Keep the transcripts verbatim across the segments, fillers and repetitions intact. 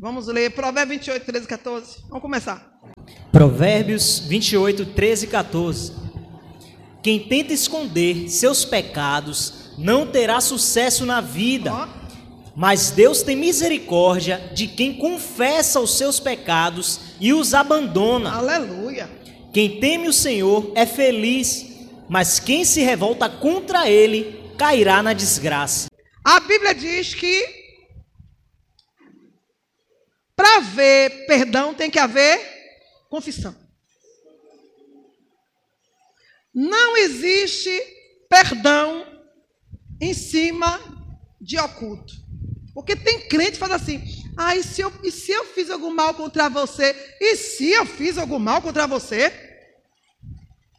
Vamos ler Provérbios vinte e oito, treze e catorze. Vamos começar. Provérbios vinte e oito, treze e catorze. Quem tenta esconder seus pecados não terá sucesso na vida, oh. mas Deus tem misericórdia de quem confessa os seus pecados e os abandona. Aleluia. Quem teme o Senhor é feliz, mas quem se revolta contra ele cairá na desgraça. A Bíblia diz que para haver perdão tem que haver confissão. Não existe perdão em cima de oculto. Porque tem crente que fala assim, ah, e se, eu, e se eu fiz algum mal contra você? E se eu fiz algum mal contra você?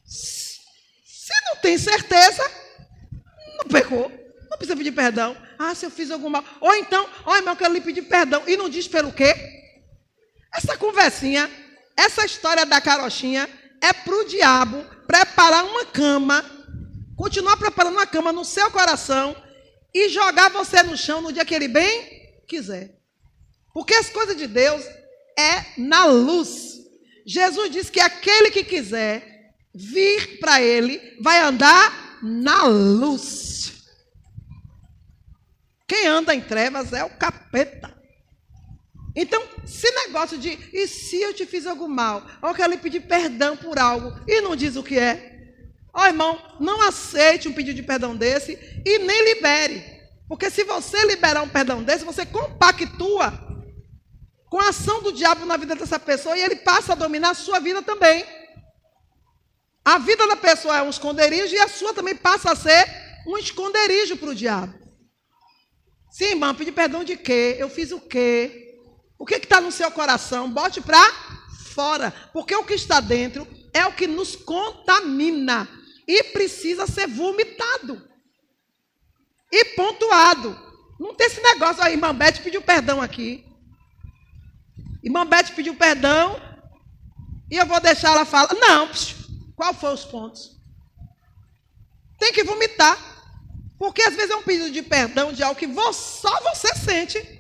Se não tem certeza, não pecou. Não precisa pedir perdão. Ah, se eu fiz algum mal. Ou então, ó, oh, irmão, eu quero lhe pedir perdão. E não diz pelo quê? Essa conversinha, essa história da carochinha, é pro diabo preparar uma cama, continuar preparando uma cama no seu coração e jogar você no chão no dia que ele bem quiser. Porque as coisas de Deus é na luz. Jesus disse que aquele que quiser vir para ele vai andar na luz. Quem anda em trevas é o capeta. Então, esse negócio de, e se eu te fiz algo mal? Ou eu quero lhe pedir perdão por algo, e não diz o que é. Ó, irmão, não aceite um pedido de perdão desse e nem libere. Porque se você liberar um perdão desse, você compactua com a ação do diabo na vida dessa pessoa e ele passa a dominar a sua vida também. A vida da pessoa é um esconderijo e a sua também passa a ser um esconderijo para o diabo. Sim, irmã, pedir perdão de quê? Eu fiz o quê? O que está no seu coração? Bote para fora. Porque o que está dentro é o que nos contamina e precisa ser vomitado e pontuado. Não tem esse negócio. A irmã Beth pediu perdão aqui. Irmã Beth pediu perdão e eu vou deixar ela falar. Não, qual foram os pontos? Tem que vomitar. Porque às vezes é um pedido de perdão de algo que só você sente.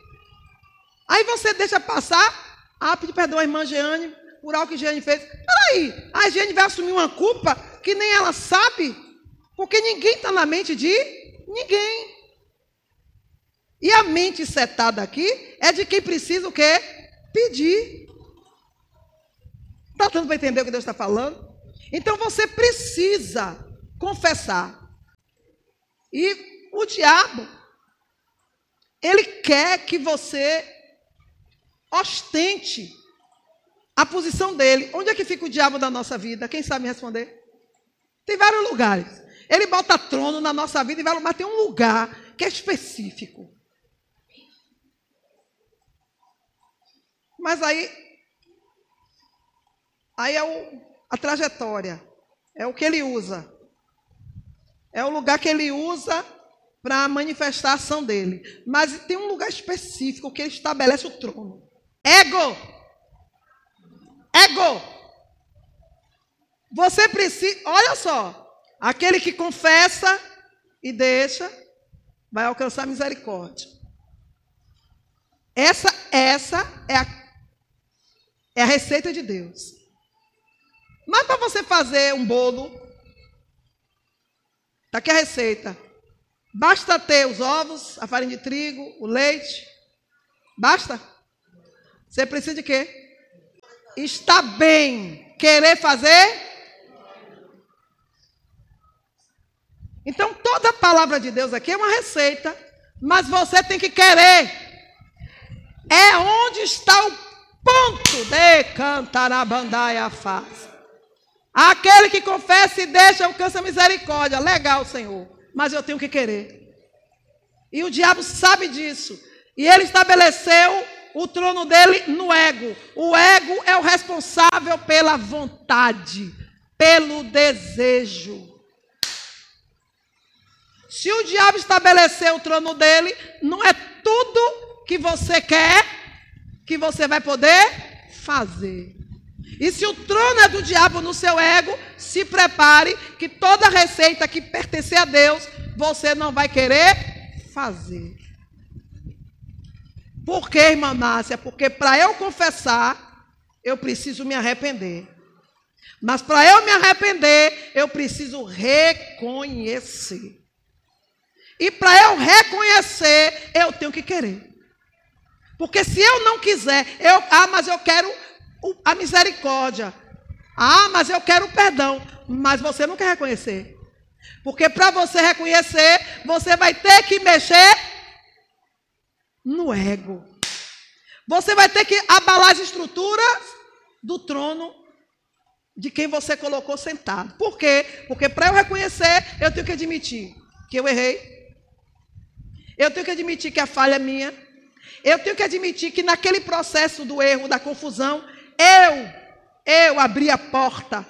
Aí você deixa passar, ah, pedir perdão à irmã Jeane por algo que Jeane fez. Peraí, a Jeane vai assumir uma culpa que nem ela sabe, porque ninguém está na mente de ninguém. E a mente setada aqui é de quem precisa o quê? Pedir. Está dando para entender o que Deus está falando? Então você precisa confessar. E o diabo, ele quer que você ostente a posição dele. Onde é que fica o diabo da nossa vida? Quem sabe me responder? Tem vários lugares. Ele bota trono na nossa vida e vai lá, tem um lugar que é específico. Mas aí, aí é o, a trajetória, é o que ele usa. É o lugar que ele usa para manifestar a ação dele. Mas tem um lugar específico que ele estabelece o trono. Ego! Ego! Você precisa... Olha só. Aquele que confessa e deixa vai alcançar misericórdia. Essa, essa é, a, é a receita de Deus. Mas para você fazer um bolo... Está aqui a receita. Basta ter os ovos, a farinha de trigo, o leite. Basta? Você precisa de quê? Está bem. Querer fazer? Então, toda a palavra de Deus aqui é uma receita, mas você tem que querer. É onde está o ponto de cantar a bandaia faz. Aquele que confessa e deixa alcança misericórdia. Legal, Senhor. Mas eu tenho que querer. E o diabo sabe disso. E ele estabeleceu o trono dele no ego. O ego é o responsável pela vontade, pelo desejo. Se o diabo estabeleceu o trono dele, não é tudo que você quer que você vai poder fazer. E se o trono é do diabo no seu ego, se prepare que toda receita que pertencer a Deus, você não vai querer fazer. Por que, irmã Márcia? Porque para eu confessar, eu preciso me arrepender. Mas para eu me arrepender, eu preciso reconhecer. E para eu reconhecer, eu tenho que querer. Porque se eu não quiser, eu, ah, mas eu quero a misericórdia. Ah, mas eu quero o perdão. Mas você não quer reconhecer. Porque para você reconhecer, você vai ter que mexer no ego. Você vai ter que abalar as estruturas do trono de quem você colocou sentado. Por quê? Porque para eu reconhecer, eu tenho que admitir que eu errei. Eu tenho que admitir que a falha é minha. Eu tenho que admitir que naquele processo do erro, da confusão, eu, eu abri a porta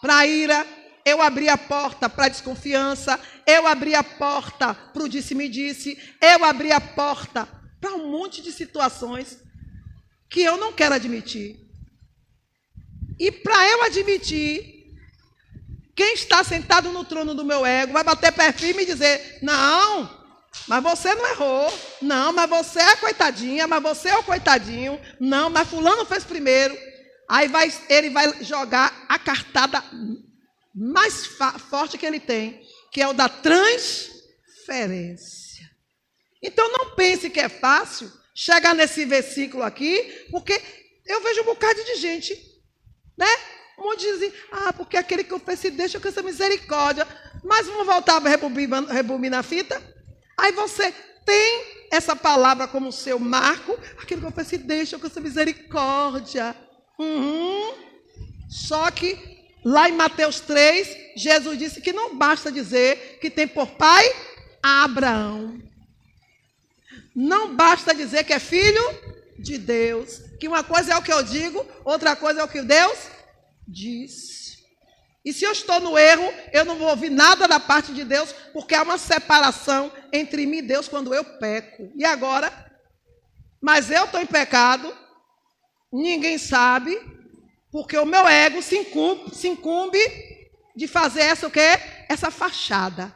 para a ira, eu abri a porta para a desconfiança, eu abri a porta para o disse-me-disse, eu abri a porta para um monte de situações que eu não quero admitir. E para eu admitir, quem está sentado no trono do meu ego vai bater pé firme e dizer, não, mas você não errou, não, mas você é a coitadinha, mas você é o coitadinho, não, mas fulano fez primeiro. Aí vai, ele vai jogar a cartada mais fa- forte que ele tem, que é o da transferência. Então não pense que é fácil chegar nesse versículo aqui, porque eu vejo um bocado de gente, né? Um monte dizem, ah, porque aquele que eu fiz se deixa com essa misericórdia. Mas vamos voltar para rebobinar a fita? Aí você tem essa palavra como seu marco, aquele que eu se deixa com essa misericórdia. Uhum. Só que lá em Mateus três, Jesus disse que não basta dizer que tem por pai Abraão. Não basta dizer que é filho de Deus. Que uma coisa é o que eu digo, outra coisa é o que Deus diz. E se eu estou no erro, eu não vou ouvir nada da parte de Deus, porque há uma separação entre mim e Deus quando eu peco. E agora? Mas eu estou em pecado, ninguém sabe, porque o meu ego se incumbe, se incumbe de fazer essa o quê? Essa fachada.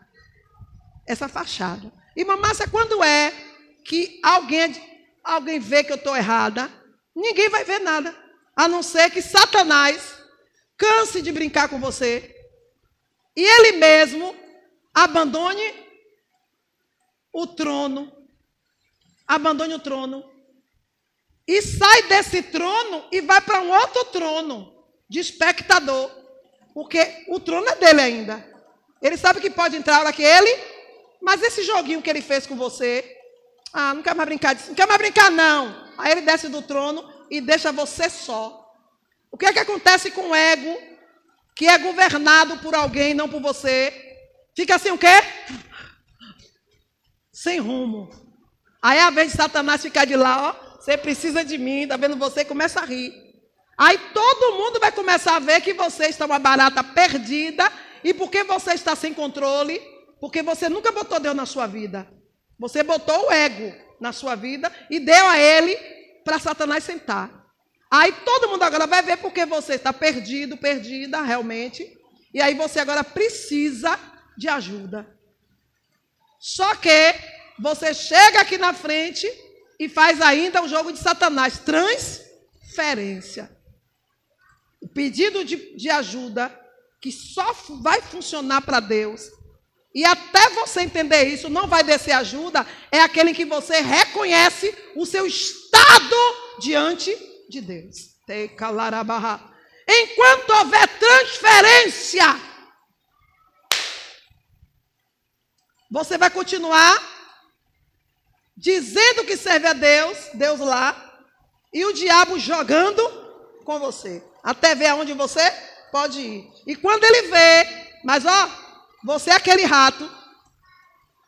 Essa fachada. E mamãe, quando é que alguém, alguém vê que eu estou errada, ninguém vai ver nada, a não ser que Satanás canse de brincar com você e ele mesmo abandone o trono, abandone o trono e sai desse trono e vai para um outro trono de espectador, porque o trono é dele ainda. Ele sabe que pode entrar a hora que ele, mas esse joguinho que ele fez com você, ah, não quer mais brincar disso, não quer mais brincar não. Aí ele desce do trono e deixa você só. O que é que acontece com o ego que é governado por alguém, não por você? Fica assim o quê? Sem rumo. Aí, a vez de Satanás ficar de lá, ó, você precisa de mim, está vendo você, começa a rir. Aí todo mundo vai começar a ver que você está uma barata perdida e porque você está sem controle, porque você nunca botou Deus na sua vida. Você botou o ego na sua vida e deu a ele para Satanás sentar. Aí todo mundo agora vai ver porque você está perdido, perdida realmente. E aí você agora precisa de ajuda. Só que você chega aqui na frente e faz ainda o jogo de Satanás. Transferência. O pedido de, de ajuda que só vai funcionar para Deus. E até você entender isso, não vai descer ajuda. É aquele em que você reconhece o seu estado diante de Deus. de Deus. Enquanto houver transferência, você vai continuar dizendo que serve a Deus, Deus lá, e o diabo jogando com você, até ver aonde você pode ir. E quando ele vê, mas ó, você é aquele rato,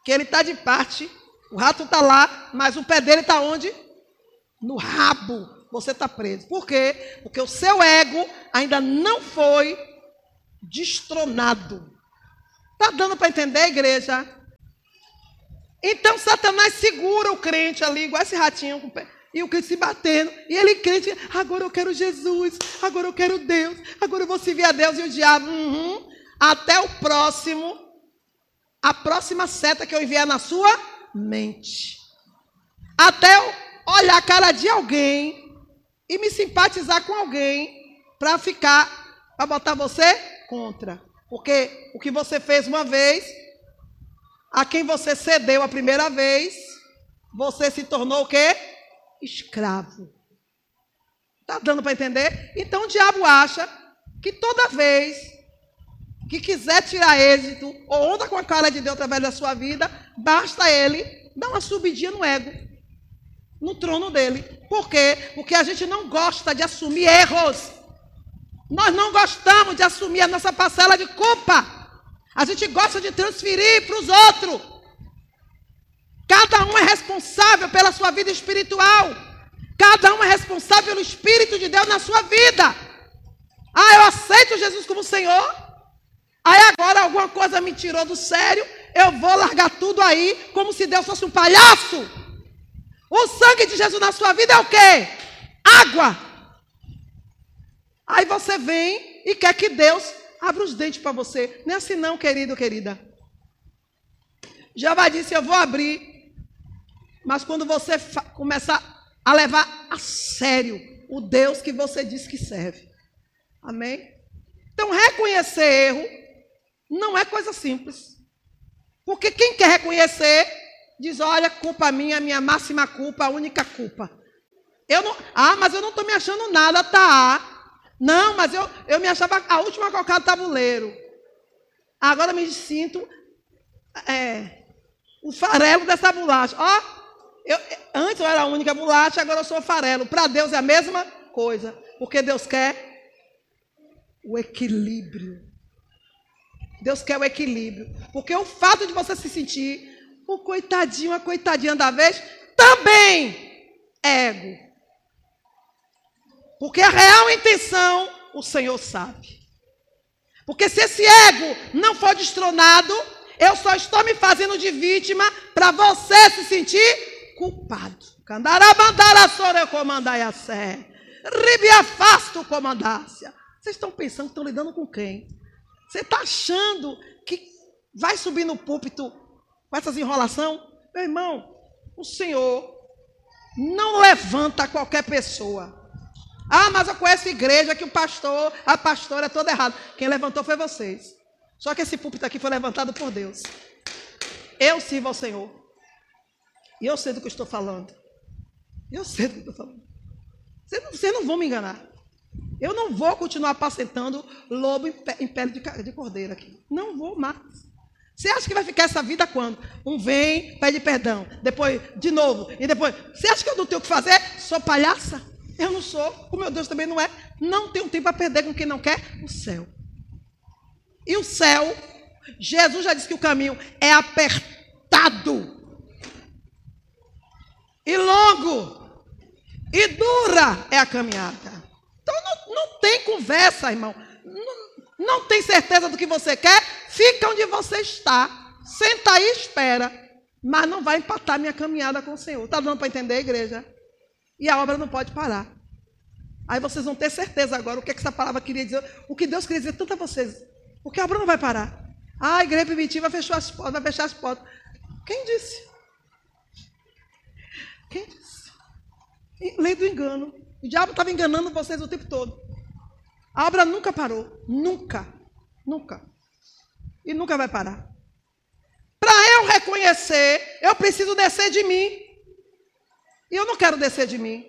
que ele está de parte, o rato está lá, mas o pé dele está onde? No rabo. Você está preso. Por quê? Porque o seu ego ainda não foi destronado. Está dando para entender, igreja? Então, Satanás segura o crente ali, igual esse ratinho, com o pé, e o crente se batendo. E ele crente, agora eu quero Jesus, agora eu quero Deus, agora eu vou servir a Deus e o diabo. Uhum, até o próximo, a próxima seta que eu enviar na sua mente. até eu olhar a cara de alguém e me simpatizar com alguém para ficar, para botar você contra. Porque o que você fez uma vez, a quem você cedeu a primeira vez, você se tornou o quê? Escravo. Está dando para entender? Então o diabo acha que toda vez que quiser tirar êxito ou onda com a cara de Deus através da sua vida, basta ele dar uma subidinha no ego, no trono dele. Por quê? Porque a gente não gosta de assumir erros. Nós não gostamos de assumir a nossa parcela de culpa. A gente gosta de transferir para os outros. Cada um é responsável pela sua vida espiritual. Cada um é responsável pelo Espírito de Deus na sua vida. Ah, eu aceito Jesus como Senhor. Aí agora alguma coisa me tirou do sério. Eu vou largar tudo aí como se Deus fosse um palhaço. O sangue de Jesus na sua vida é o quê? Água. Aí você vem e quer que Deus abra os dentes para você. Não é assim não, querido, querida. Jeová disse, eu vou abrir. Mas quando você fa- começar a levar a sério o Deus que você diz que serve. Amém? Então, reconhecer erro não é coisa simples. Porque quem quer reconhecer, diz, olha, culpa minha, minha máxima culpa, a única culpa. Eu não, ah, mas eu não estou me achando nada, tá? Não, mas eu, eu me achava a última cocada do tabuleiro. Agora me sinto é, o farelo dessa bolacha. Ó, eu, antes eu era a única bolacha, agora eu sou o farelo. Para Deus é a mesma coisa, porque Deus quer o equilíbrio. Deus quer o equilíbrio. Porque o fato de você se sentir o coitadinho, a coitadinha da vez, também é ego. Porque a real intenção, o Senhor sabe. Porque se esse ego não for destronado, eu só estou me fazendo de vítima para você se sentir culpado. Vocês estão pensando, estão lidando com quem? Você está achando que vai subir no púlpito com essas enrolações? Meu irmão, o Senhor não levanta qualquer pessoa. Ah, mas eu conheço igreja que o pastor, a pastora é toda errada. Quem levantou foi vocês. Só que esse púlpito aqui foi levantado por Deus. Eu sirvo ao Senhor. E eu sei do que estou falando. Eu sei do que estou falando. Vocês não, vocês não vão me enganar. Eu não vou continuar apacentando lobo em, pe, em pele de, de cordeiro aqui. Não vou mais. Você acha que vai ficar essa vida quando? Um vem, pede perdão. Depois, de novo. E depois, você acha que eu não tenho o que fazer? Sou palhaça? Eu não sou, o meu Deus também não é. Não tenho tempo a perder com quem não quer o céu. E o céu, Jesus já disse que o caminho é apertado. E longo. E dura é a caminhada. Então não, não tem conversa, irmão. Não, não tem certeza do que você quer. Fica onde você está. Senta aí e espera. Mas não vai empatar minha caminhada com o Senhor. Está dando para entender, igreja? E a obra não pode parar. Aí vocês vão ter certeza agora o que, é que essa palavra queria dizer, o que Deus queria dizer tanto a vocês. Porque a obra não vai parar. Ah, a igreja primitiva fechou as portas, vai fechar as portas. Quem disse? Quem disse? Lei do engano. O diabo estava enganando vocês o tempo todo. A obra nunca parou. Nunca. Nunca. E nunca vai parar. Para eu reconhecer, eu preciso descer de mim. E eu não quero descer de mim.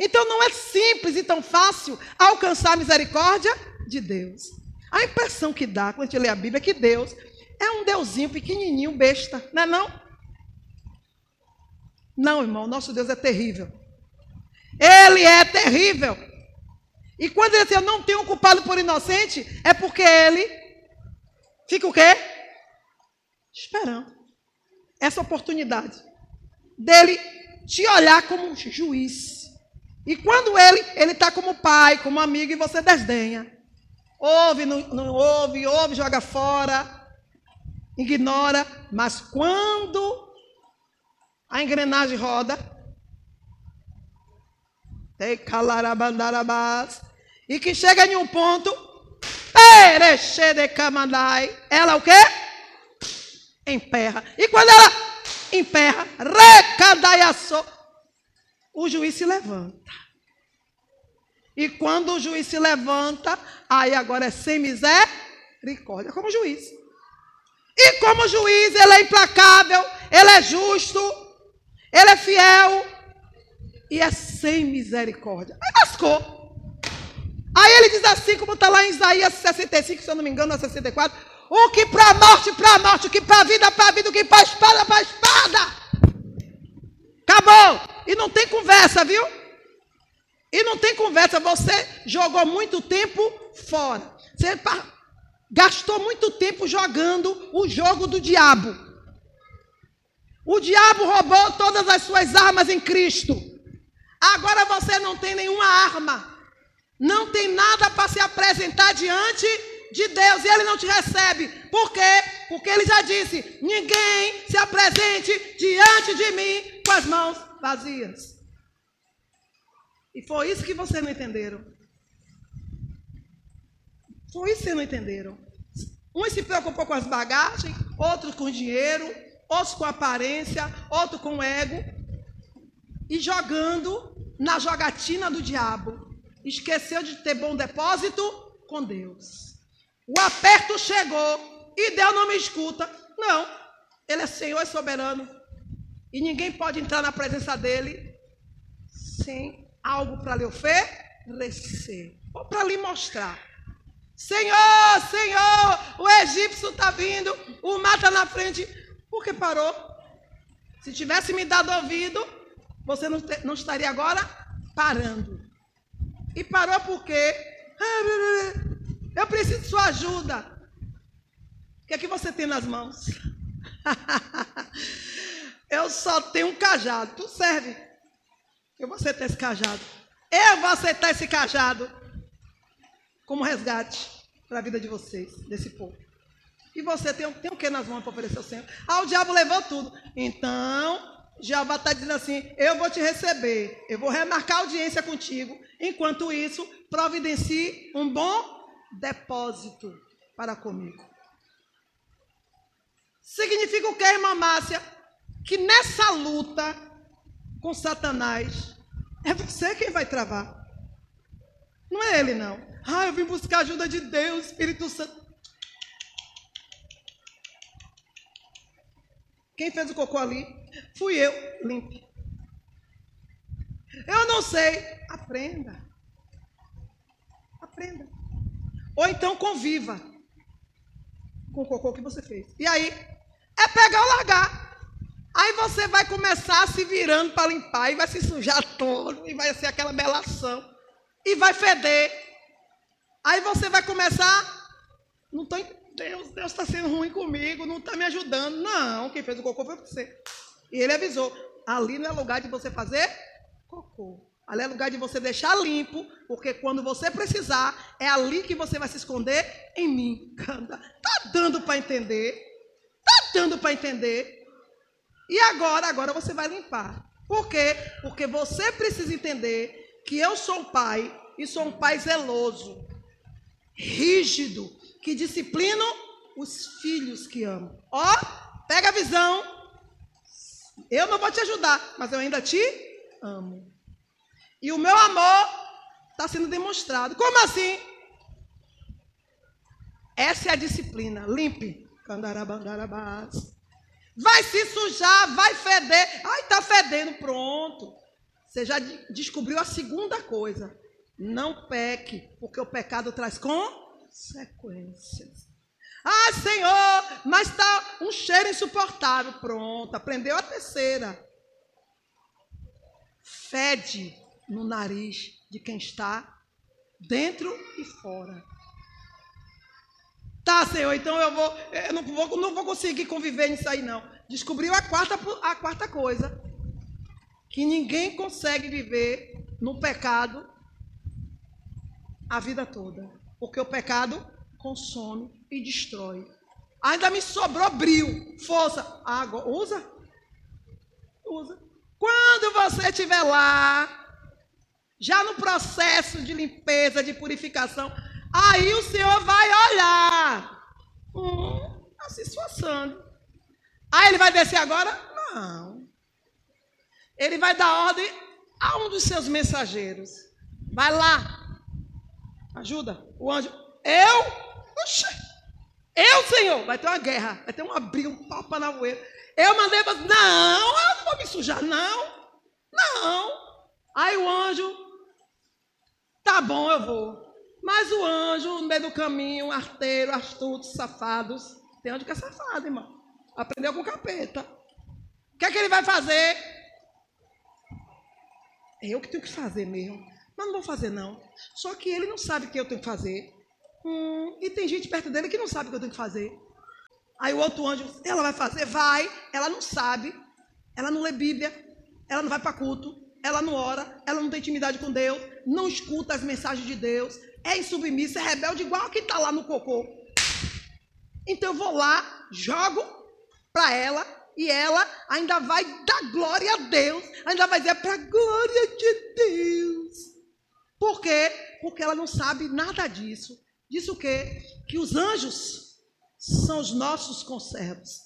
Então não é simples e tão fácil alcançar a misericórdia de Deus. A impressão que dá quando a gente lê a Bíblia é que Deus é um deusinho pequenininho, besta, não é não? Não, irmão, nosso Deus é terrível. Ele é terrível. E quando ele diz, eu não tenho culpado por inocente, é porque ele fica o quê? Esperando essa oportunidade dele te olhar como juiz. E quando ele, ele está como pai, como amigo, e você desdenha. Ouve, não, não ouve, ouve, joga fora, ignora. Mas quando a engrenagem roda, e que chega em um ponto, ela o quê? Emperra. E quando ela emperra, recadaiaçou. O juiz se levanta. E quando o juiz se levanta, aí agora é sem misericórdia, como juiz. E como juiz, ele é implacável, ele é justo, ele é fiel e é sem misericórdia. Aí lascou. Aí ele diz assim, como está lá em Isaías sessenta e cinco, se eu não me engano, é sessenta e quatro. O que para a morte, para a morte. O que para a vida, para a vida. O que para a espada, para a espada. Acabou. E não tem conversa, viu? E não tem conversa. Você jogou muito tempo fora. Você gastou muito tempo jogando o jogo do diabo. O diabo roubou todas as suas armas em Cristo. Agora você não tem nenhuma arma. Não tem nada para se apresentar diante de Deus, e ele não te recebe. Por quê? Porque ele já disse: ninguém se apresente diante de mim com as mãos vazias. E foi isso que vocês não entenderam. Foi isso que vocês não entenderam. Um se preocupou com as bagagens, outro com o dinheiro, outro com a aparência, outro com o ego, e jogando na jogatina do diabo. Esqueceu de ter bom depósito com Deus. O aperto chegou e Deus não me escuta. Não, ele é Senhor e soberano. E ninguém pode entrar na presença dele sem algo para lhe oferecer ou para lhe mostrar. Senhor, Senhor, o egípcio está vindo, o mar está na frente. Por que parou? Se tivesse me dado ouvido, você não, te, não estaria agora parando. E parou por quê? Eu preciso de sua ajuda. O que é que você tem nas mãos? Eu só tenho um cajado. Tu serve. Eu vou aceitar esse cajado. Eu vou aceitar esse cajado como resgate para a vida de vocês, desse povo. E você tem, tem o que nas mãos para oferecer ao Senhor? Ah, o diabo levou tudo. Então, Jeová está dizendo assim: eu vou te receber. Eu vou remarcar audiência contigo. Enquanto isso, providencie um bom depósito para comigo. Significa o que, irmã Márcia? Que nessa luta com Satanás, é você quem vai travar. Não é ele, não. Ah, eu vim buscar a ajuda de Deus, Espírito Santo. Quem fez o cocô ali? Fui eu, limpe. Eu não sei. Aprenda. Aprenda. Ou então conviva com o cocô que você fez. E aí, é pegar ou largar. Aí você vai começar se virando para limpar, e vai se sujar todo, e vai ser aquela belação, e vai feder. Aí você vai começar, não tô, Deus, Deus está sendo ruim comigo, não está me ajudando. Não, quem fez o cocô foi você. E ele avisou, ali não é lugar de você fazer cocô. Ali é lugar de você deixar limpo, porque quando você precisar, é ali que você vai se esconder em mim. Tá dando para entender? Tá dando para entender? E agora, agora você vai limpar. Por quê? Porque você precisa entender que eu sou um pai, e sou um pai zeloso, rígido, que disciplino os filhos que amo. Ó, pega a visão. Eu não vou te ajudar, mas eu ainda te amo. E o meu amor está sendo demonstrado. Como assim? Essa é a disciplina. Limpe. Vai se sujar, vai feder. Ai, está fedendo. Pronto. Você já descobriu a segunda coisa. Não peque, porque o pecado traz consequências. Ai, Senhor, mas está um cheiro insuportável. Pronto. Aprendeu a terceira. Fede no nariz de quem está dentro e fora. Tá, Senhor, então eu vou, eu não vou, não vou conseguir conviver nisso aí, não. Descobriu a quarta, a quarta coisa, que ninguém consegue viver no pecado a vida toda, porque o pecado consome e destrói. Ainda me sobrou brilho, força, água, usa, usa. Quando você estiver lá, já no processo de limpeza, de purificação, aí o Senhor vai olhar. Hum, está se esforçando. Aí ele vai descer agora? Não. Ele vai dar ordem a um dos seus mensageiros. Vai lá. Ajuda. O anjo. Eu? Oxe. Eu, Senhor. Vai ter uma guerra. Vai ter uma briga, um papo na voeira. Eu mandei para... Não, eu não vou me sujar. Não. Não. Aí o anjo... Tá bom, eu vou. Mas o anjo, no meio do caminho, arteiro, astuto, safados. Tem anjo que é safado, irmão. Aprendeu com o capeta. O que é que ele vai fazer? É eu que tenho que fazer mesmo. Mas não vou fazer, não. Só que ele não sabe o que eu tenho que fazer. Hum, e tem gente perto dele que não sabe o que eu tenho que fazer. Aí o outro anjo, ela vai fazer? Vai. Ela não sabe. Ela não lê Bíblia. Ela não vai para culto. Ela não ora. Ela não tem intimidade com Deus. Não escuta as mensagens de Deus. É insubmissa, é rebelde, igual quem está lá no cocô. Então eu vou lá, jogo... para ela, e ela ainda vai dar glória a Deus, ainda vai dizer para a glória de Deus. Por quê? Porque ela não sabe nada disso. Diz o quê? Que os anjos são os nossos conservos.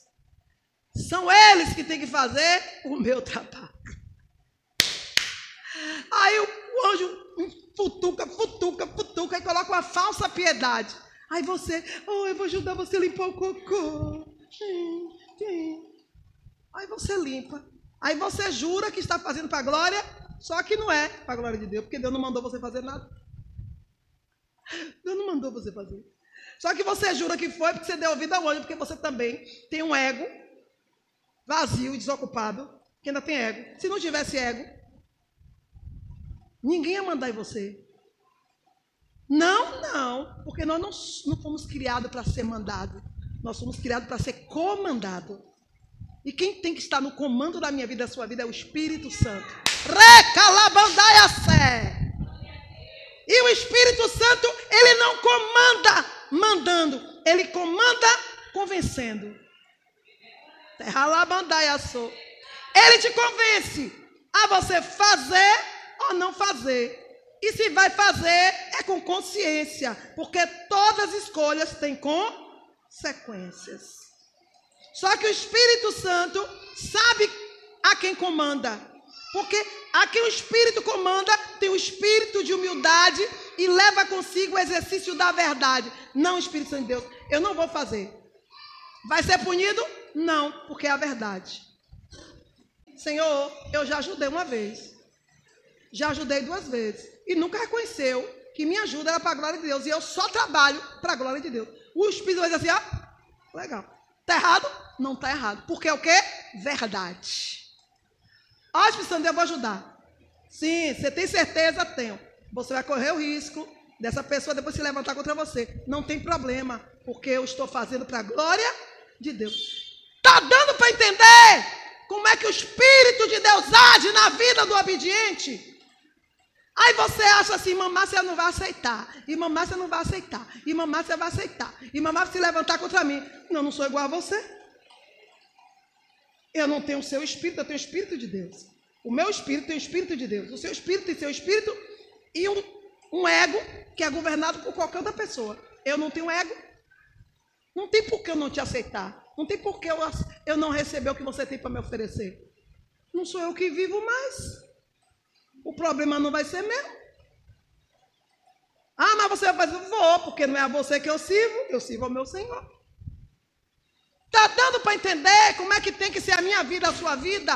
São eles que têm que fazer o meu trabalho. Aí o anjo futuca, futuca, futuca, e coloca uma falsa piedade. Aí você, oh, eu vou ajudar você a limpar o cocô. Hum. Aí você limpa. Aí você jura que está fazendo para a glória, só que não é para a glória de Deus, porque Deus não mandou você fazer nada. Deus não mandou você fazer. Só que você jura que foi porque você deu ouvido ao anjo, porque você também tem um ego vazio e desocupado, que ainda tem ego. Se não tivesse ego, ninguém ia mandar em você. Não, não, porque nós não, não fomos criados para ser mandados. Nós somos criados para ser comandados. E quem tem que estar no comando da minha vida, da sua vida, é o Espírito Santo. Recalabandaiacé. E o Espírito Santo, ele não comanda mandando. Ele comanda convencendo. Terralabandaiaçô. Ele te convence a você fazer ou não fazer. E se vai fazer, é com consciência. Porque todas as escolhas têm com sequências. Só que o Espírito Santo sabe a quem comanda, porque a quem o Espírito comanda tem o espírito de humildade e leva consigo o exercício da verdade. Não, Espírito Santo de Deus, eu não vou fazer. Vai ser punido? Não, porque é a verdade. Senhor, eu já ajudei uma vez, já ajudei duas vezes e nunca reconheceu que minha ajuda era para a glória de Deus e eu só trabalho para a glória de Deus. O Espírito vai dizer assim, ó, legal. Está errado? Não está errado. Porque é o quê? Verdade. Ó, Espírito Santo, eu vou ajudar. Sim, você tem certeza? Tenho. Você vai correr o risco dessa pessoa depois se levantar contra você. Não tem problema, porque eu estou fazendo para a glória de Deus. Está dando para entender como é que o Espírito de Deus age na vida do obediente? Aí você acha assim, mamá, você não vai aceitar. E mamá, você não vai aceitar. E mamá, você vai aceitar. E mamá, se levantar contra mim. Não, não sou igual a você. Eu não tenho o seu espírito, eu tenho o espírito de Deus. O meu espírito tem o espírito de Deus. O seu espírito tem seu espírito. E um, um ego que é governado por qualquer outra pessoa. Eu não tenho ego. Não tem por que eu não te aceitar. Não tem por que eu, eu não receber o que você tem para me oferecer. Não sou eu que vivo mais. O problema não vai ser meu. Ah, mas você vai fazer, vou, porque não é a você que eu sirvo, eu sirvo ao meu Senhor. Está dando para entender como é que tem que ser a minha vida, a sua vida?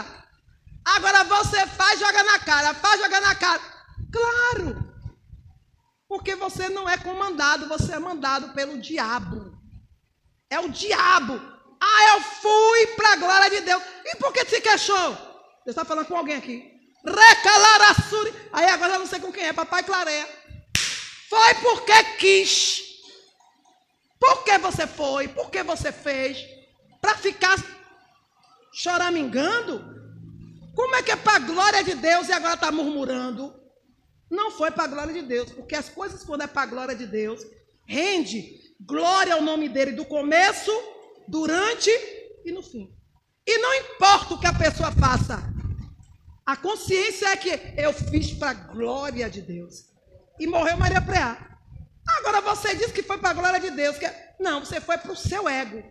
Agora você faz, joga na cara, faz, joga na cara. Claro, porque você não é comandado, você é mandado pelo diabo. É o diabo. Ah, eu fui para a glória de Deus. E por que se queixou? Deus está falando com alguém aqui. Recalar açúcar. Aí agora eu não sei com quem é, papai clareia. Foi porque quis. Por que você foi? Por que você fez? Para ficar choramingando? Como é que é para a glória de Deus e agora está murmurando? Não foi para a glória de Deus, porque as coisas quando é para a glória de Deus, rende glória ao nome dele do começo, durante e no fim. E não importa o que a pessoa faça. A consciência é que eu fiz para a glória de Deus. E morreu Maria Preá. Agora você diz que foi para a glória de Deus. Que... Não, você foi para o seu ego.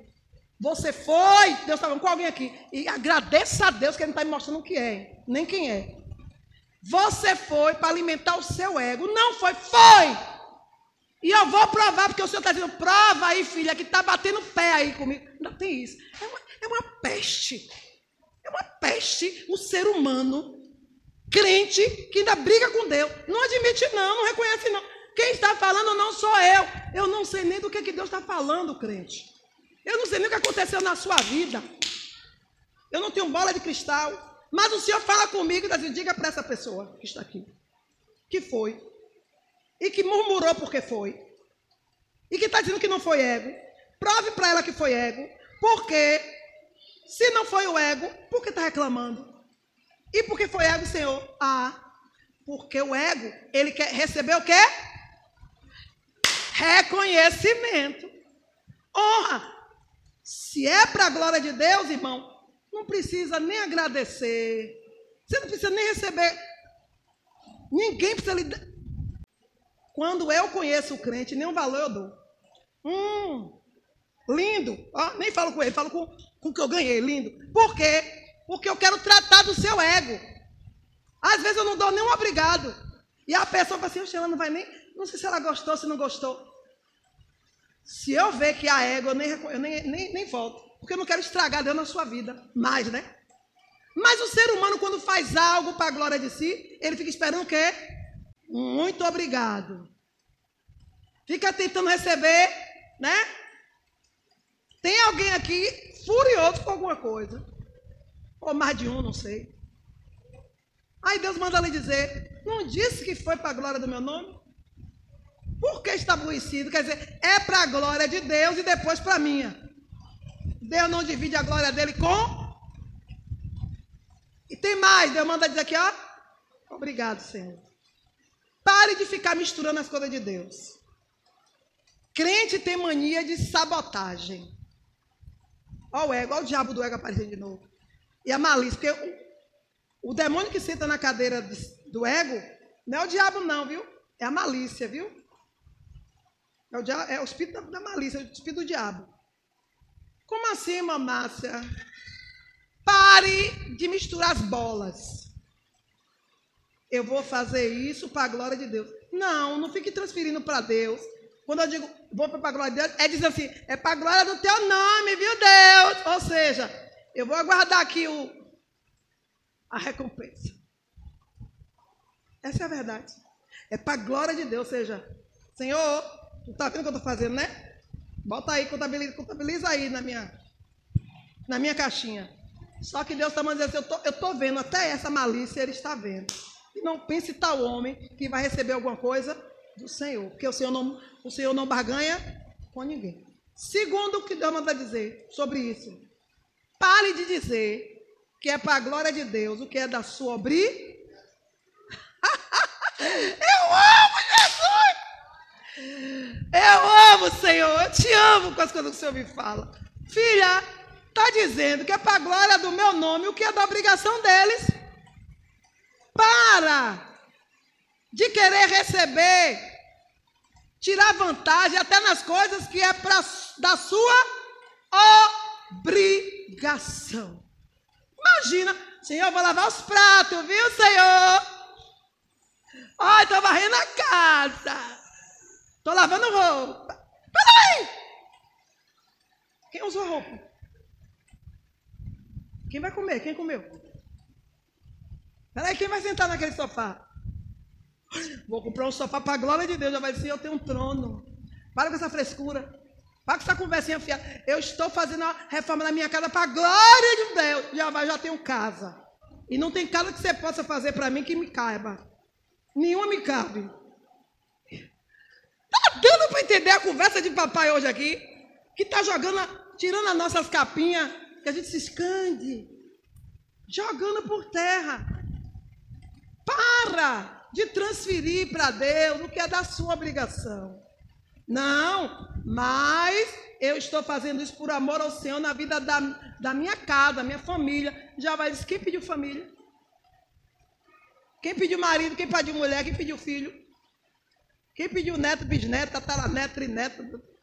Você foi, Deus está falando com alguém aqui, e agradeça a Deus que Ele não está me mostrando o que é, nem quem é. Você foi para alimentar o seu ego, não foi, foi. E eu vou provar, porque o Senhor está dizendo, prova aí, filha, que está batendo pé aí comigo. Não tem isso. É uma, é uma peste. É uma peste, um ser humano, crente, que ainda briga com Deus. Não admite não, não reconhece não. Quem está falando não sou eu. Eu não sei nem do que, que Deus está falando, crente. Eu não sei nem o que aconteceu na sua vida. Eu não tenho bola de cristal. Mas o Senhor fala comigo e diz, diga para essa pessoa que está aqui, que foi, e que murmurou porque foi, e que está dizendo que não foi ego. Prove para ela que foi ego, porque se não foi o ego, por que está reclamando? E porque foi ego, Senhor? Ah, porque o ego, ele quer receber o quê? Reconhecimento. Honra. Se é para a glória de Deus, irmão, não precisa nem agradecer. Você não precisa nem receber. Ninguém precisa lhe... Quando eu conheço o crente, nem um valor eu dou. Hum, lindo. Ó, nem falo com ele, falo com, com o que eu ganhei, lindo. Por quê? Porque eu quero tratar do seu ego. Às vezes eu não dou nem um obrigado. E a pessoa fala assim, oxe, ela não vai nem... Não sei se ela gostou, se não gostou. Se eu ver que a ego, eu, nem, eu nem, nem, nem volto. Porque eu não quero estragar Deus na sua vida. Mais, né? Mas o ser humano, quando faz algo para a glória de si, ele fica esperando o quê? Muito obrigado. Fica tentando receber, né? Tem alguém aqui furioso com alguma coisa. Ou mais de um, não sei. Aí Deus manda lhe dizer, não disse que foi para a glória do meu nome? Por que está aborrecido? Quer dizer, é para a glória de Deus e depois para a minha. Deus não divide a glória dele com... E tem mais, Deus manda dizer aqui, ó. Obrigado, Senhor. Pare de ficar misturando as coisas de Deus. Crente tem mania de sabotagem. Ó o ego, ó o diabo do ego aparecendo de novo. E a malícia, porque o, o demônio que senta na cadeira do ego, não é o diabo não, viu? É a malícia, viu? É o, diabo, é o espírito da malícia, é o espírito do diabo. Como assim, mamácia? Pare de misturar as bolas. Eu vou fazer isso para a glória de Deus. Não, não fique transferindo para Deus. Quando eu digo, vou para a glória de Deus, é dizer assim, é para a glória do teu nome, viu, Deus? Ou seja, eu vou aguardar aqui o, a recompensa. Essa é a verdade. É para a glória de Deus, ou seja, Senhor, tu está vendo o que eu estou fazendo, né? Bota aí, contabiliza, contabiliza aí na minha, na minha caixinha. Só que Deus está mandando dizer assim, eu estou vendo, até essa malícia ele está vendo. E não pense tal homem que vai receber alguma coisa do Senhor, porque o Senhor não, o Senhor não barganha com ninguém. Segundo o que Deus manda dizer sobre isso, pare de dizer que é para a glória de Deus, o que é da sua obrigação. Eu amo Jesus! Eu amo, Senhor, eu te amo com as coisas que o Senhor me fala. Filha, está dizendo que é para a glória do meu nome, o que é da obrigação deles. Para de querer receber, tirar vantagem até nas coisas que é pra, da sua obrigação. Imagina, Senhor, eu vou lavar os pratos, viu, Senhor? Ai, estou varrendo a casa. Estou lavando roupa. Peraí! Quem usou a roupa? Quem vai comer? Quem comeu? Peraí, quem vai sentar naquele sofá? Vou comprar um sofá para a glória de Deus. Já vai dizer, eu tenho um trono. Para com essa frescura. Para com essa conversinha fiada. Eu estou fazendo a reforma na minha casa para a glória de Deus. Já vai, já tenho casa. E não tem casa que você possa fazer para mim que me caiba. Nenhuma me cabe. Tá dando para entender a conversa de papai hoje aqui? Que tá jogando, tirando as nossas capinhas, que a gente se esconde, jogando por terra. Para de transferir para Deus o que é da sua obrigação. Não, mas eu estou fazendo isso por amor ao Senhor na vida da, da minha casa, da minha família. Já vai dizer, quem pediu família? Quem pediu marido, quem pediu mulher, quem pediu filho? Quem pediu neto, bisneto, tataraneto, trineto?